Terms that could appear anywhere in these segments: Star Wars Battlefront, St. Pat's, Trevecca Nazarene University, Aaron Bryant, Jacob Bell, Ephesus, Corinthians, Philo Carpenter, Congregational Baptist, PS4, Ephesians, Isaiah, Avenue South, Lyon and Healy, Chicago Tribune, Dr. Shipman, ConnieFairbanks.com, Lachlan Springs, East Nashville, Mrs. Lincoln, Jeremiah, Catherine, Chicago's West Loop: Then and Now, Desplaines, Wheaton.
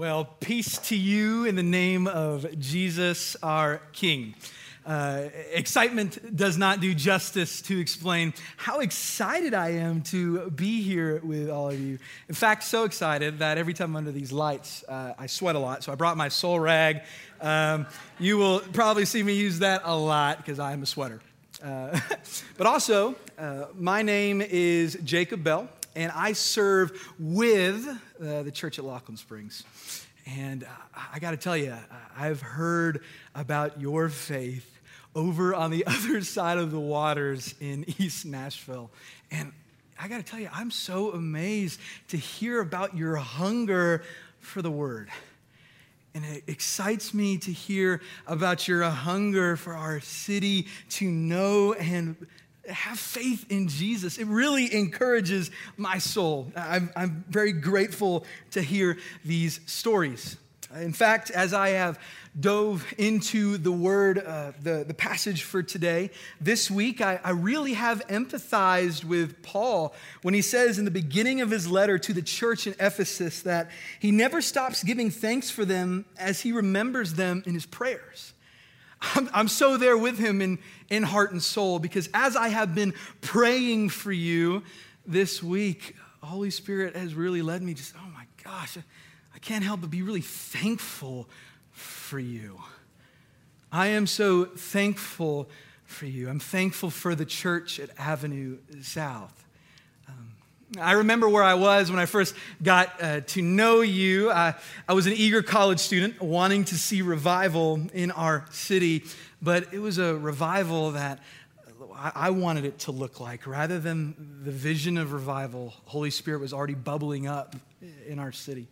Well, peace to you in the name of Jesus, our King. Excitement does not do justice to explain how excited I am to be here with all of you. In fact, so excited that every time I'm under these lights, I sweat a lot. So I brought my soul rag. You will probably see me use that a lot because I am a sweater. But also, my name is Jacob Bell, and I serve with the church at Lachlan Springs. And I got to tell you, I've heard about your faith over on the other side of the waters in East Nashville. And I got to tell you, I'm so amazed to hear about your hunger for the word. And it excites me to hear about your hunger for our city to know and have faith in Jesus. It really encourages my soul. I'm very grateful to hear these stories. In fact, as I have dove into the word, the passage for today, this week, I really have empathized with Paul when he says in the beginning of his letter to the church in Ephesus that he never stops giving thanks for them as he remembers them in his prayers. I'm so there with him in heart and soul, because as I have been praying for you this week, Holy Spirit has really led me just, oh my gosh, I can't help but be really thankful for you. I am so thankful for you. I'm thankful for the church at Avenue South. I remember where I was when I first got to know you. I was an eager college student wanting to see revival in our city, but it was a revival that I wanted it to look like. Rather than the vision of revival, Holy Spirit was already bubbling up in our city.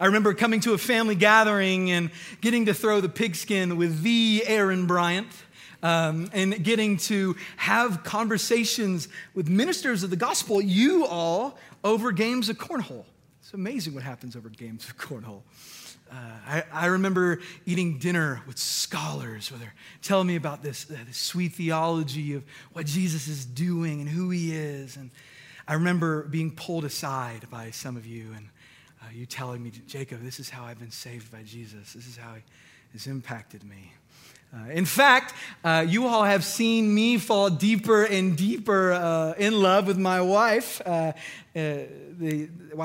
I remember coming to a family gathering and getting to throw the pigskin with the Aaron Bryant. And getting to have conversations with ministers of the gospel, you all, over games of cornhole. It's amazing what happens over games of cornhole. I remember eating dinner with scholars where they're telling me about this sweet theology of what Jesus is doing and who he is. And I remember being pulled aside by some of you and you telling me, Jacob, this is how I've been saved by Jesus. This is how he has impacted me. In fact, you all have seen me fall deeper and deeper in love with my wife while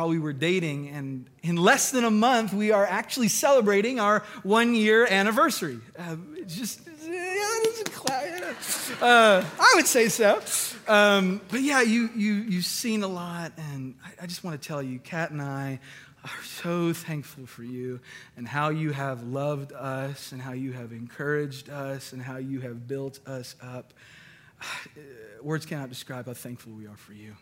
we were dating. And in less than a month, we are actually celebrating our one-year anniversary. I would say so. But yeah, you've seen a lot. And I just want to tell you, Kat and I are so thankful for you and how you have loved us and how you have encouraged us and how you have built us up. Words cannot describe how thankful we are for you.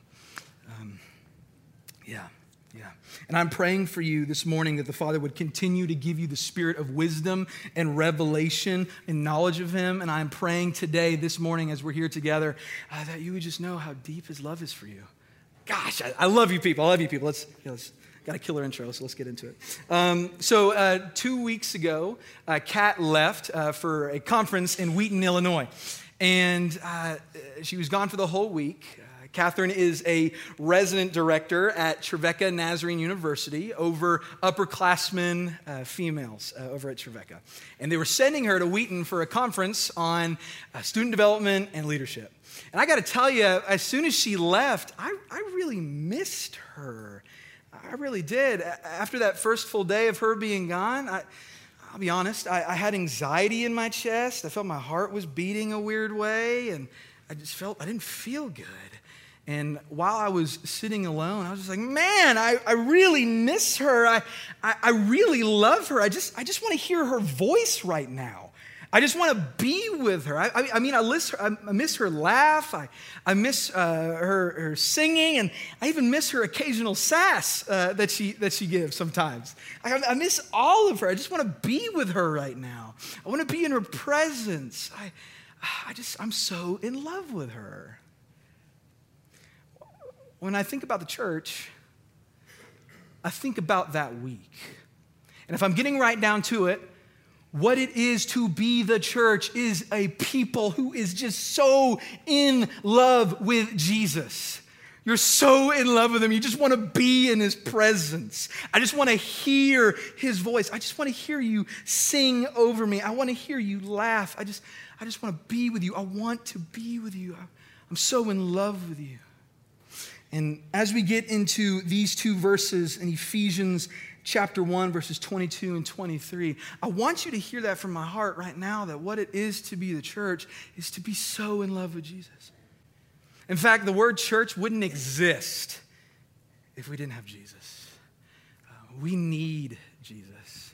And I'm praying for you this morning that the Father would continue to give you the spirit of wisdom and revelation and knowledge of him. And I'm praying today, this morning, as we're here together, that you would just know how deep his love is for you. Gosh, I love you people. Let's got a killer intro, so let's get into it. 2 weeks ago, Kat left for a conference in Wheaton, Illinois, and she was gone for the whole week. Catherine is a resident director at Trevecca Nazarene University over upperclassmen females over at Trevecca, and they were sending her to Wheaton for a conference on student development and leadership. And I got to tell you, as soon as she left, I really missed her. I really did. After that first full day of her being gone, I'll be honest, I had anxiety in my chest. I felt my heart was beating a weird way, and I didn't feel good. And while I was sitting alone, I was just like, man, I really miss her. I really love her. I just want to hear her voice right now. I just want to be with her. I miss her laugh. I miss her singing, and I even miss her occasional sass that she gives sometimes. I miss all of her. I just want to be with her right now. I want to be in her presence. I'm so in love with her. When I think about the church, I think about that week, and if I'm getting right down to it, what it is to be the church is a people who is just so in love with Jesus. You're so in love with him. You just want to be in his presence. I just want to hear his voice. I just want to hear you sing over me. I want to hear you laugh. I just want to be with you. I want to be with you. I'm so in love with you. And as we get into these two verses in Ephesians chapter 1, verses 22 and 23, I want you to hear that from my heart right now, that what it is to be the church is to be so in love with Jesus. In fact, the word church wouldn't exist if we didn't have Jesus. We need Jesus.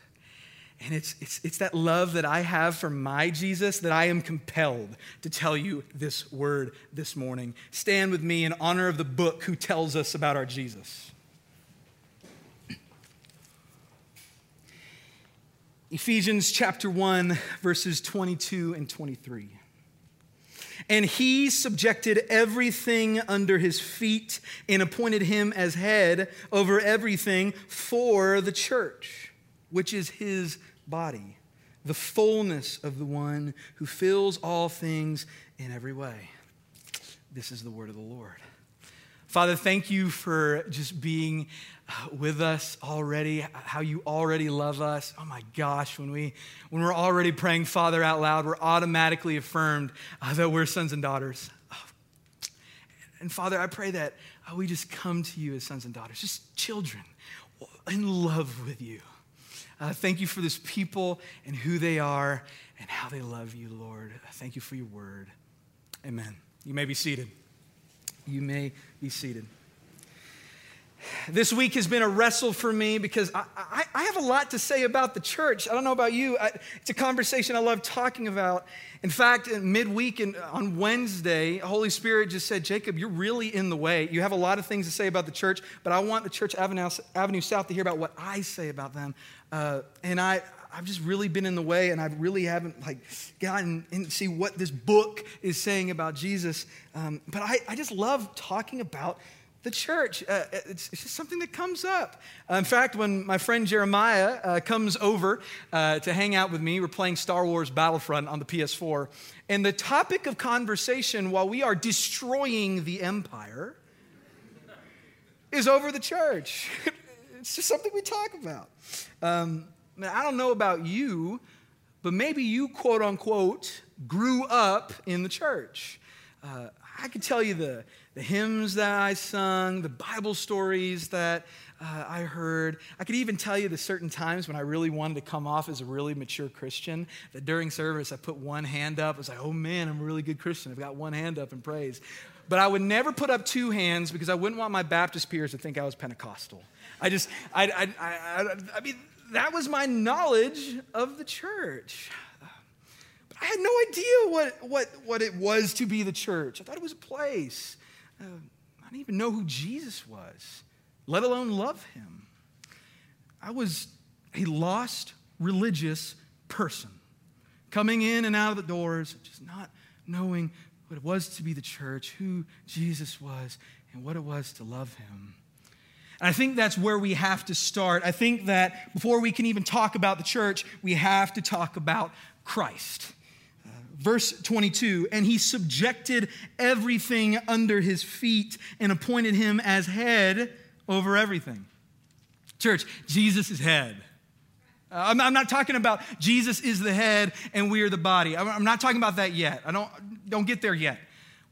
And it's that love that I have for my Jesus that I am compelled to tell you this word this morning. Stand with me in honor of the book who tells us about our Jesus. Ephesians chapter 1, verses 22 and 23. And he subjected everything under his feet and appointed him as head over everything for the church, which is his body, the fullness of the one who fills all things in every way. This is the word of the Lord. Father, thank you for just being with us already, how you already love us. Oh my gosh, when we're already praying Father out loud, we're automatically affirmed that we're sons and daughters. Oh. And Father, I pray that we just come to you as sons and daughters, just children in love with you. Thank you for this people and who they are and how they love you, Lord. Thank you for your word. Amen. You may be seated. You may be seated. This week has been a wrestle for me because I have a lot to say about the church. I don't know about you. It's a conversation I love talking about. In fact, in midweek and on Wednesday, the Holy Spirit just said, Jacob, you're really in the way. You have a lot of things to say about the church, but I want the church Avenue South to hear about what I say about them. And I've just really been in the way, and I really haven't gotten in to see what this book is saying about Jesus. But I just love talking about the church. It's just something that comes up. In fact, when my friend Jeremiah comes over to hang out with me, we're playing Star Wars Battlefront on the PS4. And the topic of conversation while we are destroying the empire is over the church. It's just something we talk about. I don't know about you, but maybe you, quote unquote, grew up in the church. I could tell you the hymns that I sung, the Bible stories that I heard. I could even tell you the certain times when I really wanted to come off as a really mature Christian, that during service I put one hand up. I was like, oh man, I'm a really good Christian. I've got one hand up in praise. But I would never put up two hands because I wouldn't want my Baptist peers to think I was Pentecostal. I mean... That was my knowledge of the church. But I had no idea what it was to be the church. I thought it was a place. I didn't even know who Jesus was, let alone love him. I was a lost religious person, coming in and out of the doors, just not knowing what it was to be the church, who Jesus was, and what it was to love him. And I think that's where we have to start. I think that before we can even talk about the church, we have to talk about Christ. Verse 22, and he subjected everything under his feet and appointed him as head over everything. Church, Jesus is head. I'm not talking about Jesus is the head and we are the body. I'm not talking about that yet. I don't get there yet.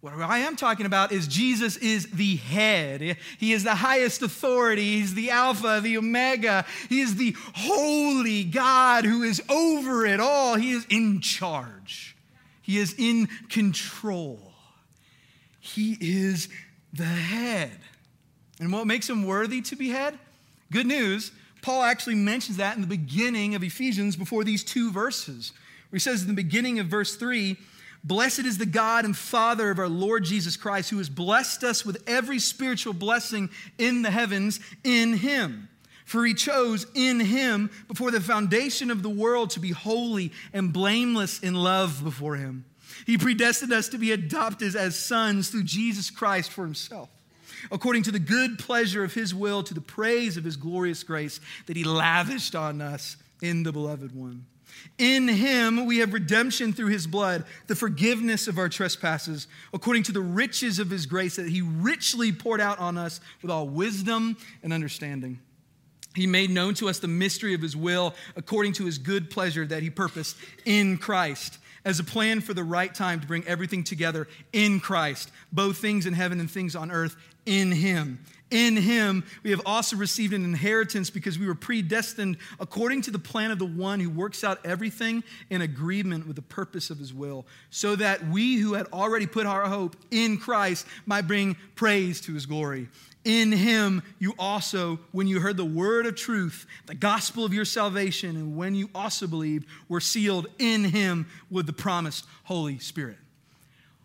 What I am talking about is Jesus is the head. He is the highest authority. He's the Alpha, the Omega. He is the holy God who is over it all. He is in charge. He is in control. He is the head. And what makes him worthy to be head? Good news. Paul actually mentions that in the beginning of Ephesians before these two verses. Where he says in the beginning of verse 3, blessed is the God and Father of our Lord Jesus Christ, who has blessed us with every spiritual blessing in the heavens in him. For he chose in him before the foundation of the world to be holy and blameless in love before him. He predestined us to be adopted as sons through Jesus Christ for himself, according to the good pleasure of his will, to the praise of his glorious grace that he lavished on us in the beloved one. In him we have redemption through his blood, the forgiveness of our trespasses, according to the riches of his grace that he richly poured out on us with all wisdom and understanding. He made known to us the mystery of his will, according to his good pleasure that he purposed in Christ, as a plan for the right time to bring everything together in Christ, both things in heaven and things on earth in him. In him, we have also received an inheritance because we were predestined according to the plan of the one who works out everything in agreement with the purpose of his will, so that we who had already put our hope in Christ might bring praise to his glory. In him, you also, when you heard the word of truth, the gospel of your salvation, and when you also believed, were sealed in him with the promised Holy Spirit.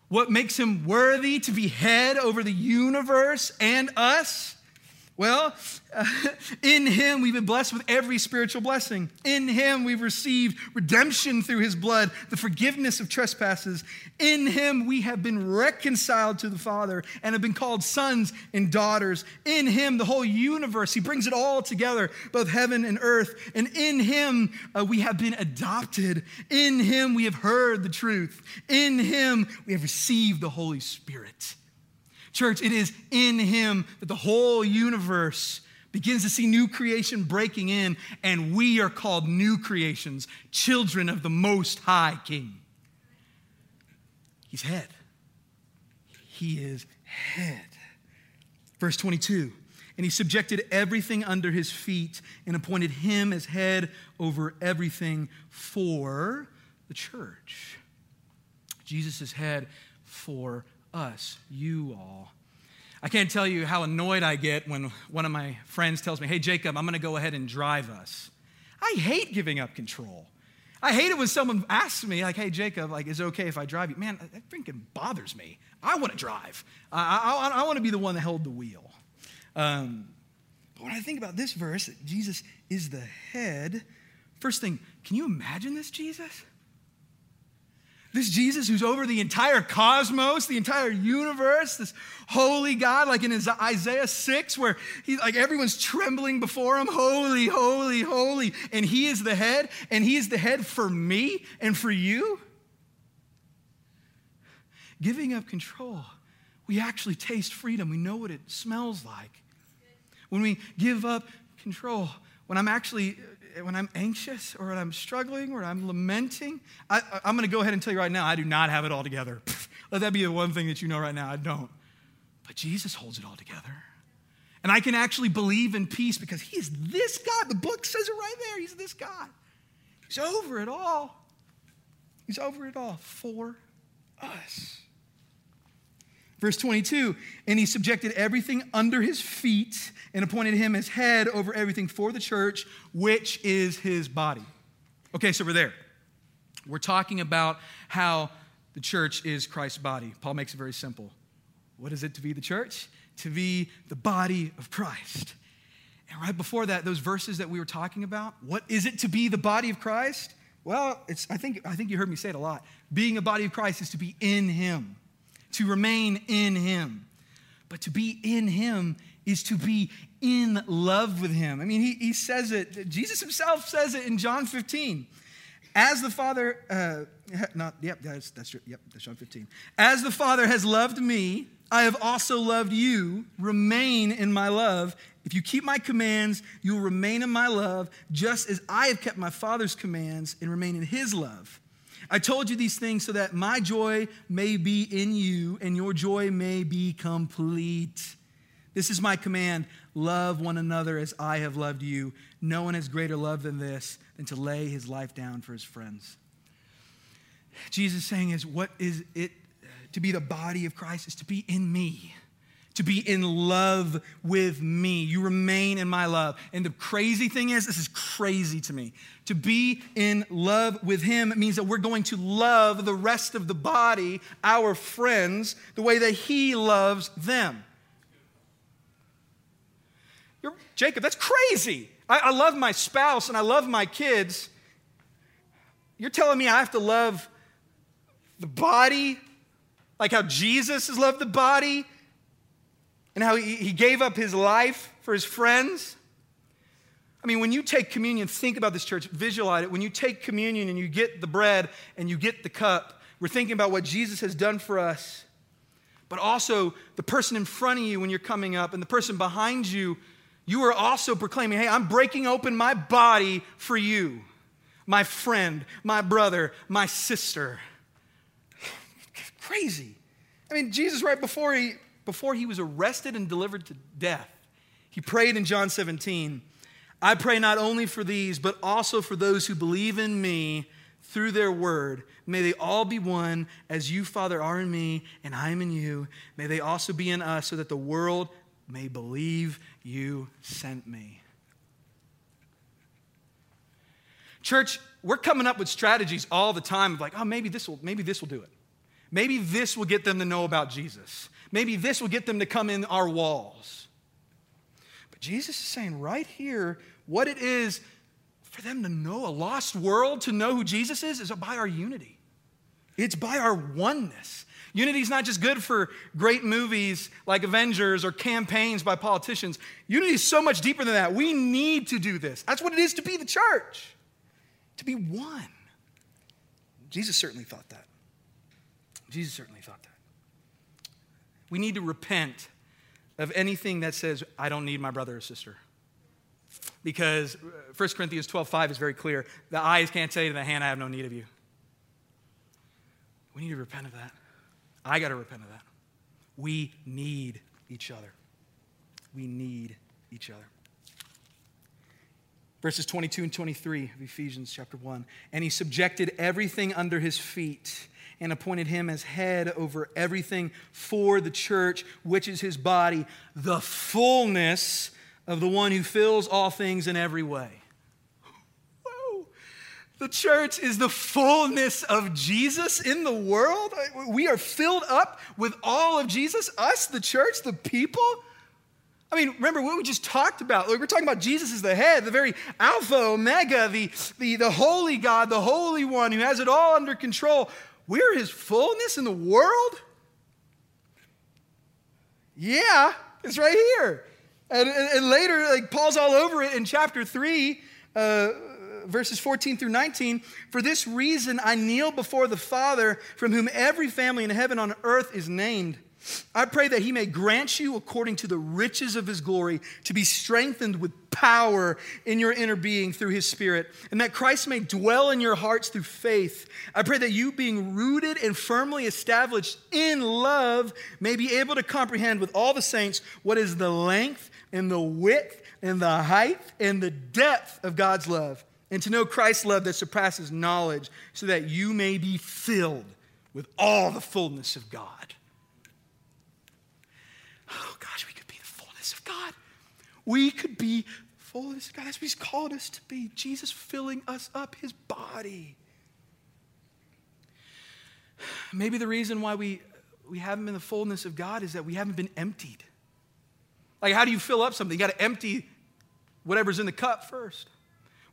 What makes him worthy to be head over the universe and us? Well, in him we've been blessed with every spiritual blessing. In him we've received redemption through his blood, the forgiveness of trespasses. In him we have been reconciled to the Father and have been called sons and daughters. In him the whole universe, he brings it all together, both heaven and earth. And in him we have been adopted. In him we have heard the truth. In him we have received the Holy Spirit. Church, it is in him that the whole universe begins to see new creation breaking in, and we are called new creations, children of the Most High King. He's head. He is head. Verse 22, and he subjected everything under his feet and appointed him as head over everything for the church. Jesus is head for us, you all. I can't tell you how annoyed I get when one of my friends tells me, hey, Jacob, I'm going to go ahead and drive us. I hate giving up control. I hate it when someone asks me, like, hey, Jacob, like, is it okay if I drive you? Man, that freaking bothers me. I want to drive. I want to be the one that held the wheel. But when I think about this verse, that Jesus is the head, first thing, can you imagine this Jesus? This Jesus who's over the entire cosmos, the entire universe, this holy God, like in Isaiah 6, where he's like everyone's trembling before him, holy, holy, holy. And he is the head, and he is the head for me and for you. Giving up control, we actually taste freedom. We know what it smells like. When we give up control, when I'm anxious or when I'm struggling or I'm lamenting, I'm going to go ahead and tell you right now, I do not have it all together. Let that be the one thing that you know right now, I don't. But Jesus holds it all together. And I can actually believe in peace because he is this God. The book says it right there. He's this God. He's over it all. He's over it all for us. Verse 22, and he subjected everything under his feet and appointed him as head over everything for the church, which is his body. Okay, so we're there. We're talking about how the church is Christ's body. Paul makes it very simple. What is it to be the church? To be the body of Christ. And right before that, those verses that we were talking about, what is it to be the body of Christ? Well, I think you heard me say it a lot. Being a body of Christ is to be in him. To remain in him. But to be in him is to be in love with him. I mean, he says it. Jesus himself says it in John 15. As the Father, that's John 15. As the Father has loved me, I have also loved you. Remain in my love. If you keep my commands, you will remain in my love, just as I have kept my Father's commands and remain in his love. I told you these things so that my joy may be in you and your joy may be complete. This is my command. Love one another as I have loved you. No one has greater love than this, than to lay his life down for his friends. Jesus saying is, what is it to be the body of Christ? Is to be in me, to be in love with me. You remain in my love. And the crazy thing is, this is crazy to me. To be in love with him means that we're going to love the rest of the body, our friends, the way that he loves them. Jacob, that's crazy. I love my spouse and I love my kids. You're telling me I have to love the body like how Jesus has loved the body? And how he gave up his life for his friends? I mean, when you take communion, think about this, church, visualize it. When you take communion and you get the bread and you get the cup, we're thinking about what Jesus has done for us, but also the person in front of you when you're coming up and the person behind you, you are also proclaiming, hey, I'm breaking open my body for you, my friend, my brother, my sister. Crazy. I mean, Jesus, right before he was arrested and delivered to death, he prayed in John 17, I pray not only for these, but also for those who believe in me through their word. May they all be one, as you, Father, are in me, and I am in you. May they also be in us, so that the world may believe you sent me. Church, we're coming up with strategies all the time of like, oh, maybe this will do it. Maybe this will get them to know about Jesus. Maybe this will get them to come in our walls. Jesus is saying right here, what it is for them to know a lost world, to know who Jesus is by our unity. It's by our oneness. Unity is not just good for great movies like Avengers or campaigns by politicians. Unity is so much deeper than that. We need to do this. That's what it is to be the church, to be one. Jesus certainly thought that. Jesus certainly thought that. We need to repent of anything that says, I don't need my brother or sister. Because 1 Corinthians 12:5 is very clear. The eyes can't say to the hand, I have no need of you. We need to repent of that. I got to repent of that. We need each other. We need each other. Verses 22 and 23 of Ephesians chapter 1. And he subjected everything under his feet, and appointed him as head over everything for the church, which is his body, the fullness of the one who fills all things in every way. Whoa. The church is the fullness of Jesus in the world. We are filled up with all of Jesus, us, the church, the people. I mean, remember what we just talked about. Like, we're talking about Jesus as the head, the very Alpha, Omega, the holy God, the Holy One who has it all under control. We're his fullness in the world? Yeah, it's right here. And later, like Paul's all over it in chapter 3, verses 14 through 19. For this reason I kneel before the Father, from whom every family in heaven and on earth is named. I pray that he may grant you, according to the riches of his glory, to be strengthened with power in your inner being through his Spirit, and that Christ may dwell in your hearts through faith. I pray that you, being rooted and firmly established in love, may be able to comprehend with all the saints what is the length and the width and the height and the depth of God's love, and to know Christ's love that surpasses knowledge, so that you may be filled with all the fullness of God. Oh, gosh, we could be the fullness of God. We could be the fullness of God. That's what he's called us to be. Jesus filling us up, his body. Maybe the reason why we haven't been the fullness of God is that we haven't been emptied. Like, how do you fill up something? You got to empty whatever's in the cup first.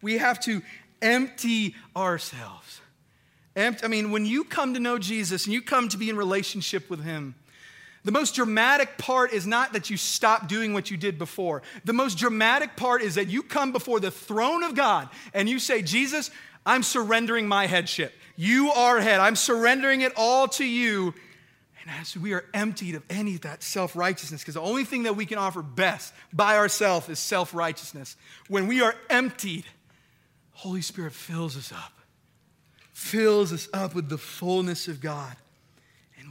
We have to empty ourselves. I mean, when you come to know Jesus and you come to be in relationship with him, the most dramatic part is not that you stop doing what you did before. The most dramatic part is that you come before the throne of God and you say, Jesus, I'm surrendering my headship. You are head. I'm surrendering it all to you. And as we are emptied of any of that self-righteousness, because the only thing that we can offer best by ourselves is self-righteousness. When we are emptied, Holy Spirit fills us up with the fullness of God.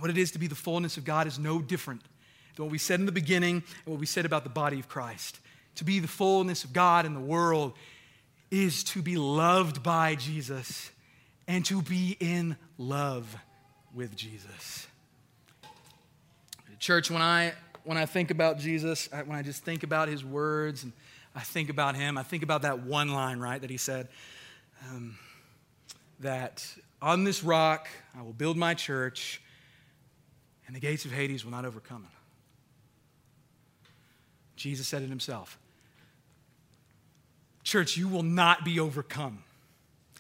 What it is to be the fullness of God is no different than what we said in the beginning and what we said about the body of Christ. To be the fullness of God in the world is to be loved by Jesus and to be in love with Jesus. Church, when I think about Jesus, when I just think about his words and I think about him, I think about that one line, right, that he said, that on this rock I will build my church, and the gates of Hades will not overcome it. Jesus said it himself. Church, you will not be overcome.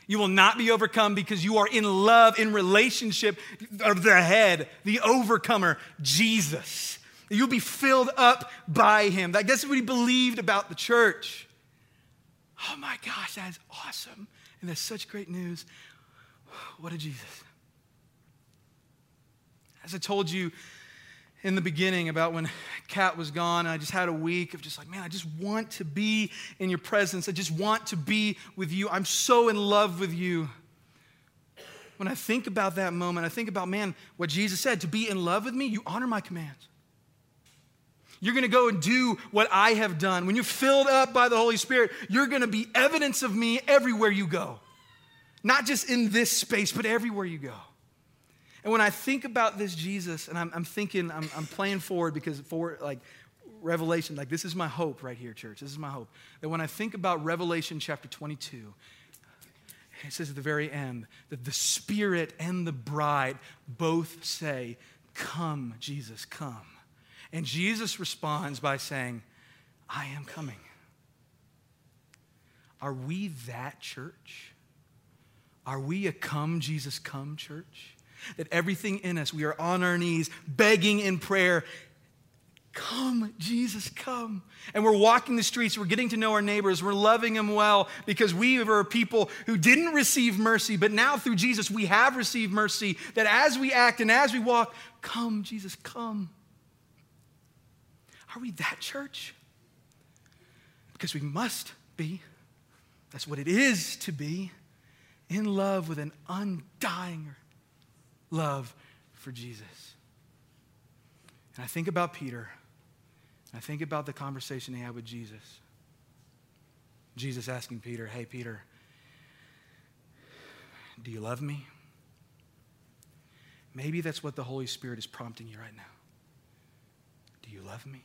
You will not be overcome because you are in love, in relationship of the head, the overcomer, Jesus. You'll be filled up by him. That's what he believed about the church. oh my gosh, that is awesome. And that's such great news. What a Jesus. As I told you in the beginning about when Kat was gone, I just had a week of just like, man, I just want to be in your presence. I just want to be with you. I'm so in love with you. When I think about that moment, I think about, man, what Jesus said, to be in love with me, you honor my commands. You're going to go and do what I have done. When you're filled up by the Holy Spirit, you're going to be evidence of me everywhere you go. Not just in this space, but everywhere you go. And when I think about this Jesus, and I'm thinking, I'm playing forward because forward, like Revelation, like this is my hope right here, church. This is my hope. That when I think about Revelation chapter 22, it says at the very end that the Spirit and the bride both say, come, Jesus, come. And Jesus responds by saying, I am coming. Are we that church? Are we a come, Jesus, come church? That everything in us, we are on our knees, begging in prayer, come, Jesus, come. And we're walking the streets, we're getting to know our neighbors, we're loving them well because we were people who didn't receive mercy, but now through Jesus we have received mercy, that as we act and as we walk, come, Jesus, come. Are we that church? Because we must be. That's what it is to be in love with an undying love for Jesus. And I think about Peter. And I think about the conversation he had with Jesus. Jesus asking Peter, hey, Peter, do you love me? Maybe that's what the Holy Spirit is prompting you right now. Do you love me?